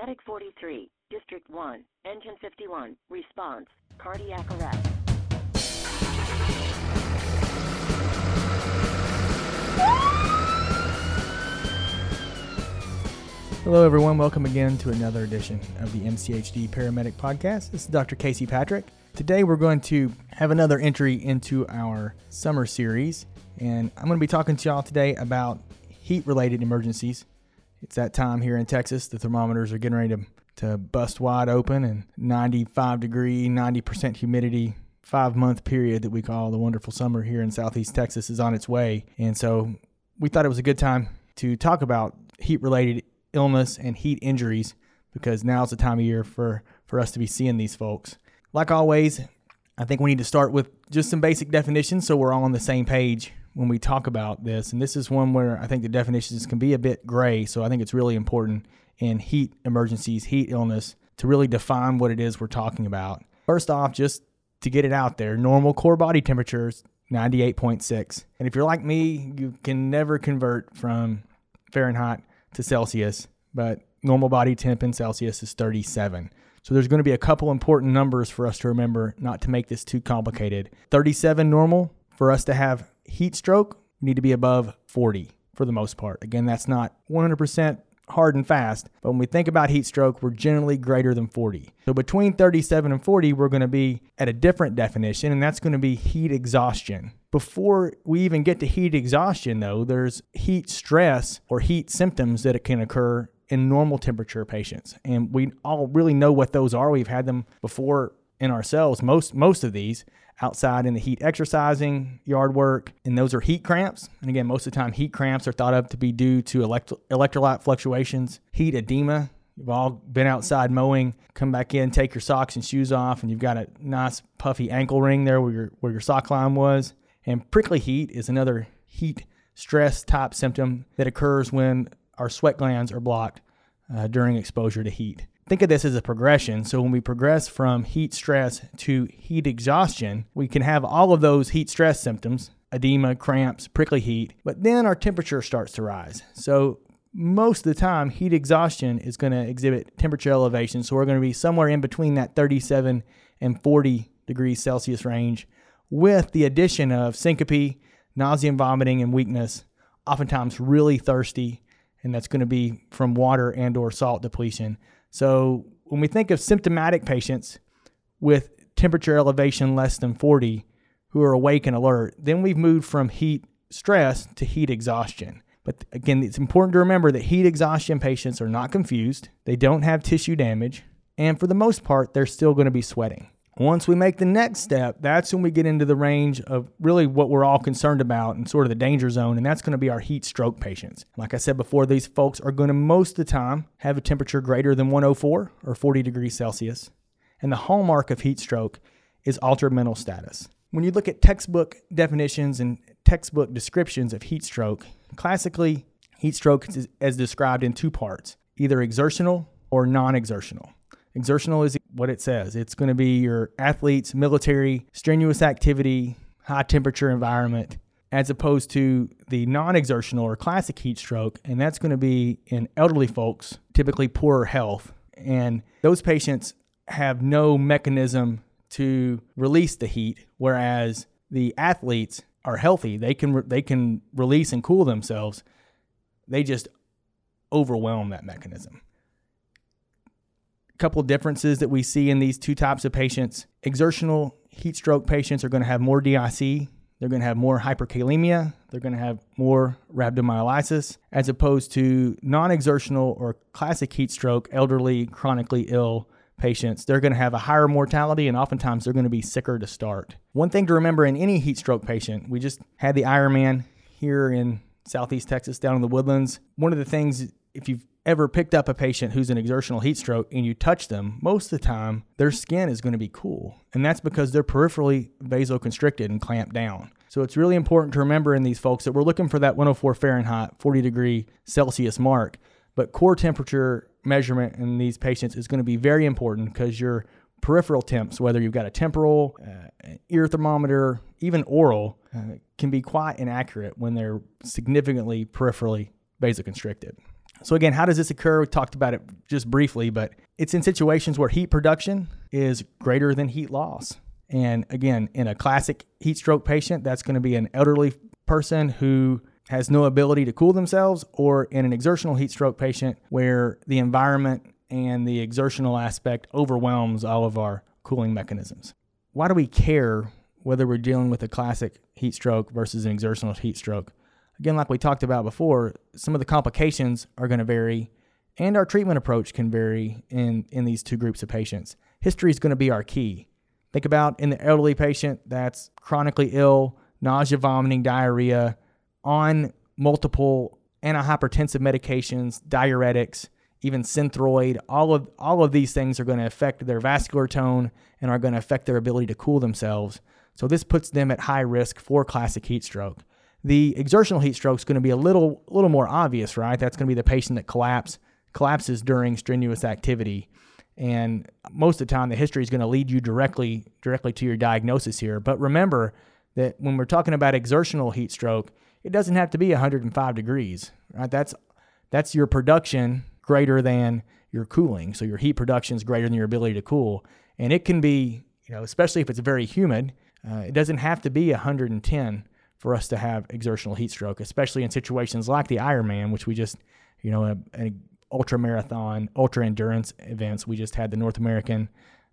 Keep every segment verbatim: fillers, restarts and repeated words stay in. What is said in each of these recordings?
Medic forty-three, District one, Engine fifty-one, response, cardiac arrest. Hello everyone, welcome again to another edition of the M C H D Paramedic Podcast. This is Doctor Casey Patrick. Today we're going to have another entry into our summer series, and I'm going to be talking to y'all today about heat-related emergencies. It's that time here in Texas. The thermometers are getting ready to, to bust wide open, and ninety-five degree, ninety percent humidity, five-month period that we call the wonderful summer here in Southeast Texas is on its way. And so we thought it was a good time to talk about heat-related illness and heat injuries because now's the time of year for, for us to be seeing these folks. Like always, I think we need to start with just some basic definitions so we're all on the same page when we talk about this. And this is one where I think the definitions can be a bit gray, so I think it's really important in heat emergencies, heat illness, to really define what it is we're talking about. First off, just to get it out there, normal core body temperatures, ninety-eight point six. And if you're like me, you can never convert from Fahrenheit to Celsius, but normal body temp in Celsius is thirty-seven. So there's going to be a couple important numbers for us to remember not to make this too complicated. thirty-seven normal, for us to have heat stroke, you need to be above forty for the most part. Again, that's not one hundred percent hard and fast, but when we think about heat stroke, we're generally greater than forty. So between thirty-seven and forty, we're going to be at a different definition, and that's going to be heat exhaustion. Before we even get to heat exhaustion, though, there's heat stress or heat symptoms that can occur in normal temperature patients, and we all really know what those are. We've had them before in ourselves, most most of these, outside in the heat exercising, yard work, and those are heat cramps. And again, most of the time, heat cramps are thought of to be due to electro- electrolyte fluctuations, heat edema. You've all been outside mowing, come back in, take your socks and shoes off, and you've got a nice puffy ankle ring there where your, where your sock line was. And prickly heat is another heat stress type symptom that occurs when our sweat glands are blocked uh, during exposure to heat. Think of this as a progression. So when we progress from heat stress to heat exhaustion, we can have all of those heat stress symptoms, edema, cramps, prickly heat, but then our temperature starts to rise. So most of the time, heat exhaustion is going to exhibit temperature elevation. So we're going to be somewhere in between that thirty-seven and forty degrees Celsius range with the addition of syncope, nausea and vomiting, and weakness, oftentimes really thirsty, and that's going to be from water and or salt depletion. So when we think of symptomatic patients with temperature elevation less than forty who are awake and alert, then we've moved from heat stress to heat exhaustion. But again, it's important to remember that heat exhaustion patients are not confused. They don't have tissue damage. And for the most part, they're still going to be sweating. Once we make the next step, that's when we get into the range of really what we're all concerned about and sort of the danger zone, and that's going to be our heat stroke patients. Like I said before, these folks are going to most of the time have a temperature greater than one oh four or forty degrees Celsius, and the hallmark of heat stroke is altered mental status. When you look at textbook definitions and textbook descriptions of heat stroke, classically, heat stroke is as described in two parts, either exertional or non-exertional. Exertional is what it says. It's going to be your athletes, military, strenuous activity, high temperature environment, as opposed to the non-exertional or classic heat stroke, and that's going to be in elderly folks, typically poorer health, and those patients have no mechanism to release the heat, whereas the athletes are healthy. They can re- they can release and cool themselves. They just overwhelm that mechanism. Couple differences that we see in these two types of patients. Exertional heat stroke patients are going to have more D I C. They're going to have more hyperkalemia. They're going to have more rhabdomyolysis, as opposed to non-exertional or classic heat stroke, elderly, chronically ill patients. They're going to have a higher mortality, and oftentimes they're going to be sicker to start. One thing to remember in any heat stroke patient, we just had the Ironman here in Southeast Texas down in the Woodlands. One of the things, if you've ever picked up a patient who's an exertional heat stroke and you touch them, most of the time their skin is going to be cool. And that's because they're peripherally vasoconstricted and clamped down. So it's really important to remember in these folks that we're looking for that one oh four Fahrenheit, forty degree Celsius mark. But core temperature measurement in these patients is going to be very important because your peripheral temps, whether you've got a temporal, uh, an ear thermometer, even oral, uh, can be quite inaccurate when they're significantly peripherally vasoconstricted. So again, how does this occur? We talked about it just briefly, but it's in situations where heat production is greater than heat loss. And again, in a classic heat stroke patient, that's going to be an elderly person who has no ability to cool themselves, or in an exertional heat stroke patient where the environment and the exertional aspect overwhelms all of our cooling mechanisms. Why do we care whether we're dealing with a classic heat stroke versus an exertional heat stroke? Again, like we talked about before, some of the complications are going to vary, and our treatment approach can vary in, in these two groups of patients. History is going to be our key. Think about in the elderly patient that's chronically ill, nausea, vomiting, diarrhea, on multiple antihypertensive medications, diuretics, even Synthroid. All of, all of these things are going to affect their vascular tone and are going to affect their ability to cool themselves. So this puts them at high risk for classic heat stroke. The exertional heat stroke is going to be a little little more obvious, right? That's going to be the patient that collapse, collapses during strenuous activity. And most of the time, the history is going to lead you directly, directly to your diagnosis here. But remember that when we're talking about exertional heat stroke, it doesn't have to be one hundred five degrees, right? That's, that's your production greater than your cooling. So your heat production is greater than your ability to cool. And it can be, you know, especially if it's very humid, uh, it doesn't have to be one hundred ten for us to have exertional heat stroke, especially in situations like the Ironman, which we just, you know, an ultra marathon, ultra endurance events. We just had the North American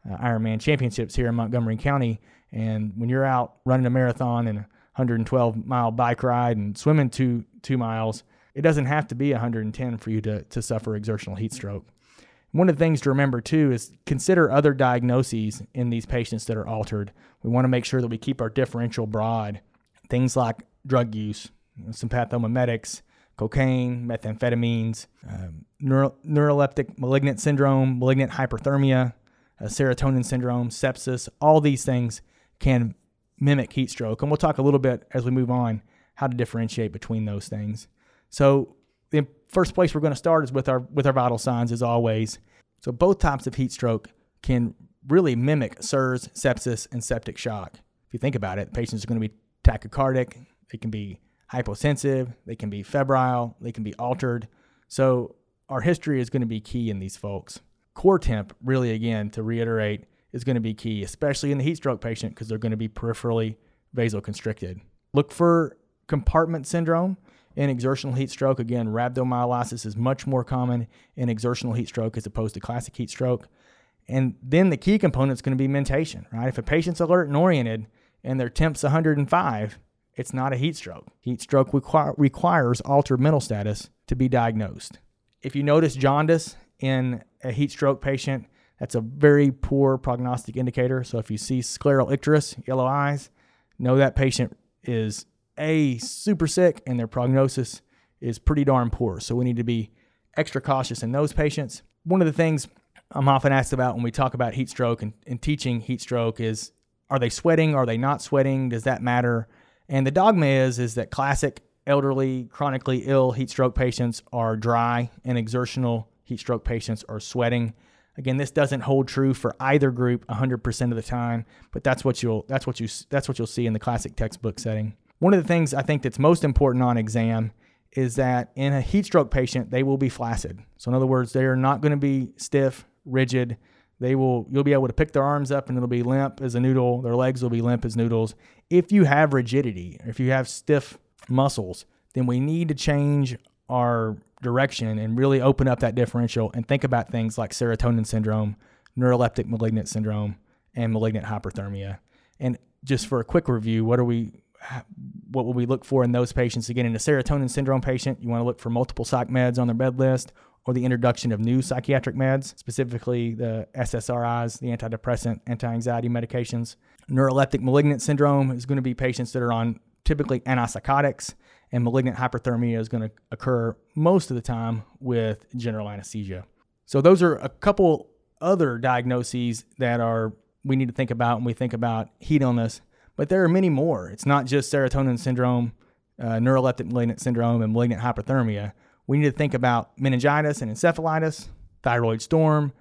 uh, Ironman Championships here in Montgomery County. And when you're out running a marathon and a one hundred twelve mile bike ride and swimming two, two miles, it doesn't have to be one hundred ten for you to, to suffer exertional heat stroke. One of the things to remember too is consider other diagnoses in these patients that are altered. We want to make sure that we keep our differential broad. Things like drug use, some pathomimetics, cocaine, methamphetamines, um, neuro- neuroleptic malignant syndrome, malignant hyperthermia, uh, serotonin syndrome, sepsis. All these things can mimic heat stroke. And we'll talk a little bit as we move on how to differentiate between those things. So the first place we're going to start is with our with our vital signs, as always. So both types of heat stroke can really mimic SIRS, sepsis, and septic shock. If you think about it, patients are going to be tachycardic, they can be hypotensive, they can be febrile, they can be altered. So our history is going to be key in these folks. Core temp, really, again, to reiterate, is going to be key, especially in the heat stroke patient, because they're going to be peripherally vasoconstricted. Look for compartment syndrome in exertional heat stroke. Again, rhabdomyolysis is much more common in exertional heat stroke as opposed to classic heat stroke. And then the key component is going to be mentation, right? If a patient's alert and oriented, and their temp's one hundred five, it's not a heat stroke. Heat stroke require, requires altered mental status to be diagnosed. If you notice jaundice in a heat stroke patient, that's a very poor prognostic indicator. So if you see scleral icterus, yellow eyes, know that patient is A, super sick, and their prognosis is pretty darn poor. So we need to be extra cautious in those patients. One of the things I'm often asked about when we talk about heat stroke and, and teaching heat stroke is, are they sweating? Are they not sweating? Does that matter? And the dogma is, is that classic elderly, chronically ill heat stroke patients are dry and exertional heat stroke patients are sweating. Again, this doesn't hold true for either group one hundred percent of the time, but that's what you'll that's what you that's what you'll see in the classic textbook setting. One of the things I think that's most important on exam is that in a heat stroke patient, they will be flaccid. So in other words, they are not going to be stiff, rigid. They will, you'll be able to pick their arms up and it'll be limp as a noodle. Their legs will be limp as noodles. If you have rigidity, if you have stiff muscles, then we need to change our direction and really open up that differential and think about things like serotonin syndrome, neuroleptic malignant syndrome, and malignant hyperthermia. And just for a quick review, what are we, what will we look for in those patients? Again, in a serotonin syndrome patient, you want to look for multiple psych meds on their bed list, or the introduction of new psychiatric meds, specifically the S S R Is, the antidepressant, anti-anxiety medications. Neuroleptic malignant syndrome is going to be patients that are on typically antipsychotics, and malignant hyperthermia is going to occur most of the time with general anesthesia. So those are a couple other diagnoses that are we need to think about when we think about heat illness, but there are many more. It's not just serotonin syndrome, uh, neuroleptic malignant syndrome, and malignant hyperthermia. We need to think about meningitis and encephalitis, thyroid storm,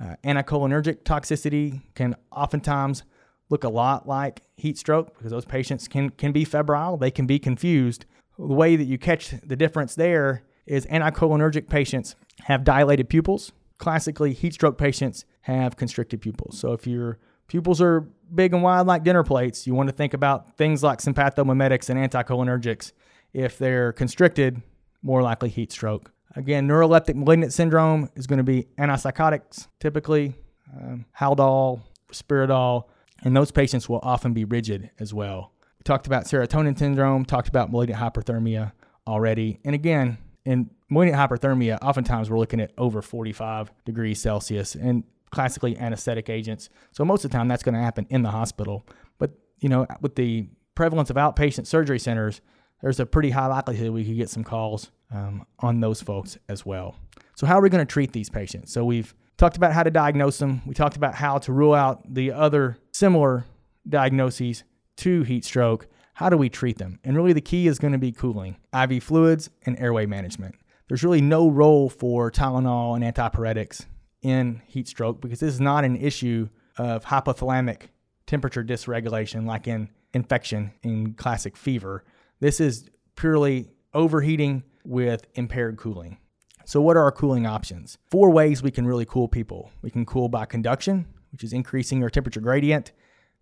uh, anticholinergic toxicity can oftentimes look a lot like heat stroke because those patients can, can be febrile, they can be confused. The way that you catch the difference there is anticholinergic patients have dilated pupils. Classically, heat stroke patients have constricted pupils. So if your pupils are big and wide like dinner plates, you want to think about things like sympathomimetics and anticholinergics. If they're constricted, more likely heat stroke. Again, neuroleptic malignant syndrome is going to be antipsychotics, typically um, Haldol, Spiridol, and those patients will often be rigid as well. We talked about serotonin syndrome, talked about malignant hyperthermia already. And again, in malignant hyperthermia, oftentimes we're looking at over forty-five degrees Celsius and classically anesthetic agents. So most of the time that's going to happen in the hospital. But, you know, with the prevalence of outpatient surgery centers, there's a pretty high likelihood we could get some calls um, on those folks as well. So how are we going to treat these patients? So we've talked about how to diagnose them. We talked about how to rule out the other similar diagnoses to heat stroke. How do we treat them? And really the key is going to be cooling, I V fluids, and airway management. There's really no role for Tylenol and antipyretics in heat stroke because this is not an issue of hypothalamic temperature dysregulation like in infection in classic fever. This is purely overheating with impaired cooling. So what are our cooling options? Four ways we can really cool people. We can cool by conduction, which is increasing your temperature gradient,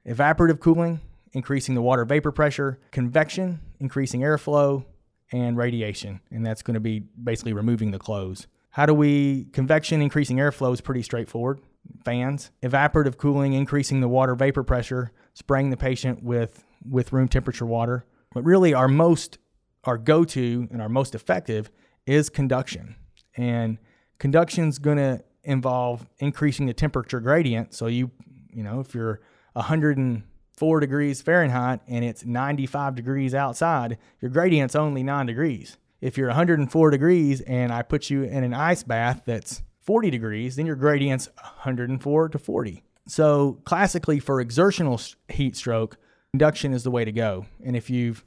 evaporative cooling, increasing the water vapor pressure, convection, increasing airflow, and radiation. And that's going to be basically removing the clothes. How do we convection, increasing airflow is pretty straightforward. Fans. Evaporative cooling, increasing the water vapor pressure, spraying the patient with, with room temperature water. But really our most, our go-to and our most effective is conduction. And conduction's going to involve increasing the temperature gradient. So you, you know, if you're one hundred four degrees Fahrenheit and it's ninety-five degrees outside, your gradient's only nine degrees. If you're one hundred four degrees and I put you in an ice bath that's forty degrees, then your gradient's one hundred four to forty. So classically for exertional heat stroke, conduction is the way to go. And if you've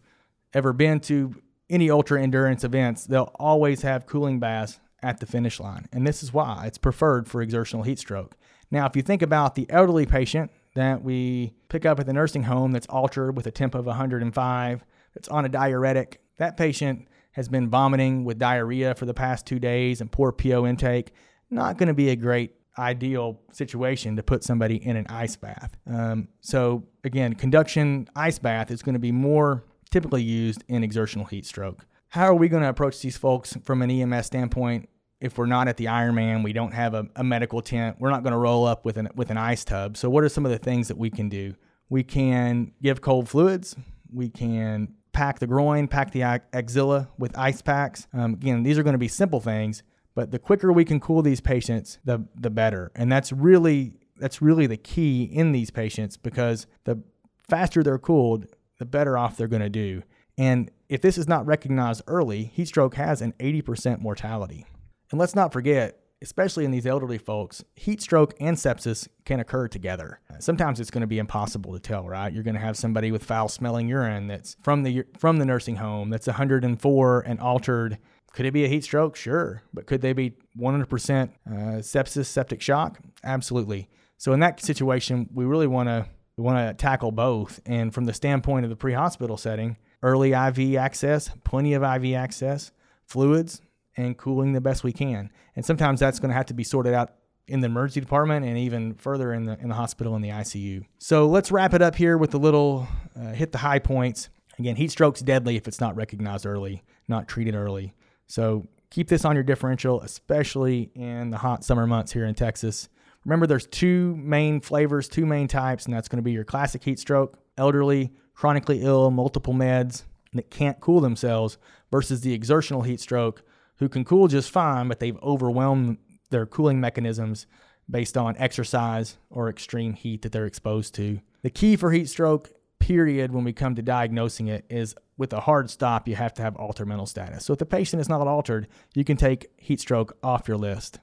ever been to any ultra endurance events, they'll always have cooling baths at the finish line. And this is why it's preferred for exertional heat stroke. Now, if you think about the elderly patient that we pick up at the nursing home that's altered with a temp of one hundred five, that's on a diuretic, that patient has been vomiting with diarrhea for the past two days and poor P O intake, not going to be a great ideal situation to put somebody in an ice bath. Um, so again, conduction ice bath is going to be more typically used in exertional heat stroke. How are we going to approach these folks from an E M S standpoint? If we're not at the Ironman, we don't have a, a medical tent, we're not going to roll up with an, with an ice tub. So what are some of the things that we can do? We can give cold fluids. We can pack the groin, pack the axilla with ice packs. Um, again, these are going to be simple things. But the quicker we can cool these patients, the the better. And that's really that's really the key in these patients because the faster they're cooled, the better off they're going to do. And if this is not recognized early, heat stroke has an eighty percent mortality. And let's not forget, especially in these elderly folks, heat stroke and sepsis can occur together. Sometimes it's going to be impossible to tell, right? You're going to have somebody with foul-smelling urine that's from the from the nursing home that's one hundred four and altered. Could it be a heat stroke? Sure. But could they be one hundred percent uh, sepsis, septic shock? Absolutely. So in that situation, we really want to we want to tackle both. And from the standpoint of the pre-hospital setting, early I V access, plenty of I V access, fluids, and cooling the best we can. And sometimes that's going to have to be sorted out in the emergency department and even further in the in the hospital in the I C U. So let's wrap it up here with a little uh, hit the high points. Again, heat stroke's deadly if it's not recognized early, not treated early. So keep this on your differential, especially in the hot summer months here in Texas. Remember, there's two main flavors, two main types, and that's going to be your classic heat stroke, elderly, chronically ill, multiple meds that can't cool themselves versus the exertional heat stroke who can cool just fine, but they've overwhelmed their cooling mechanisms based on exercise or extreme heat that they're exposed to. The key for heat stroke period when we come to diagnosing it is with a hard stop, you have to have altered mental status. So if the patient is not altered, you can take heat stroke off your list.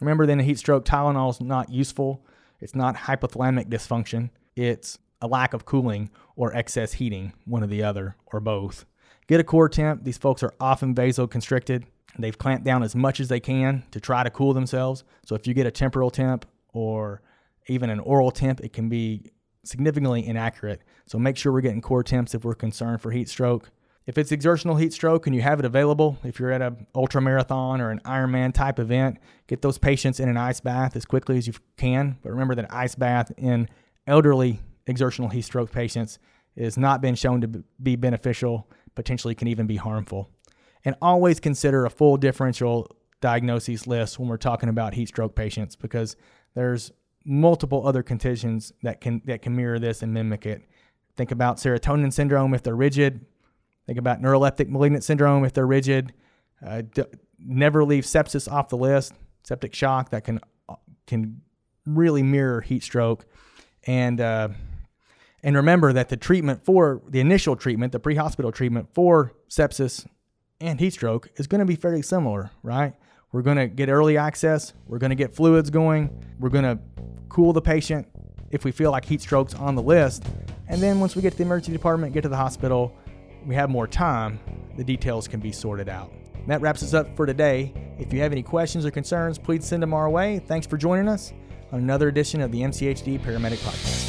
Remember then a heat stroke, Tylenol is not useful. It's not hypothalamic dysfunction. It's a lack of cooling or excess heating, one or the other or both. Get a core temp. These folks are often vasoconstricted. They've clamped down as much as they can to try to cool themselves. So if you get a temporal temp or even an oral temp, it can be significantly inaccurate. So make sure we're getting core temps if we're concerned for heat stroke. If it's exertional heat stroke and you have it available, if you're at an ultra marathon or an Ironman type event, get those patients in an ice bath as quickly as you can. But remember that ice bath in elderly exertional heat stroke patients has not been shown to be beneficial, potentially can even be harmful. And always consider a full differential diagnosis list when we're talking about heat stroke patients, because there's multiple other conditions that can that can mirror this and mimic it. Think about serotonin syndrome if they're rigid. Think about neuroleptic malignant syndrome if they're rigid. Uh, d- never leave sepsis off the list. Septic shock, that can can really mirror heat stroke. And uh, and remember that the treatment for, the initial treatment, the pre-hospital treatment for sepsis and heat stroke is going to be fairly similar, right? We're going to get early access. We're going to get fluids going. We're going to cool the patient if we feel like heat stroke's on the list. And then once we get to the emergency department, get to the hospital, we have more time, the details can be sorted out. And that wraps us up for today. If you have any questions or concerns, please send them our way. Thanks for joining us on another edition of the M C H D Paramedic Podcast.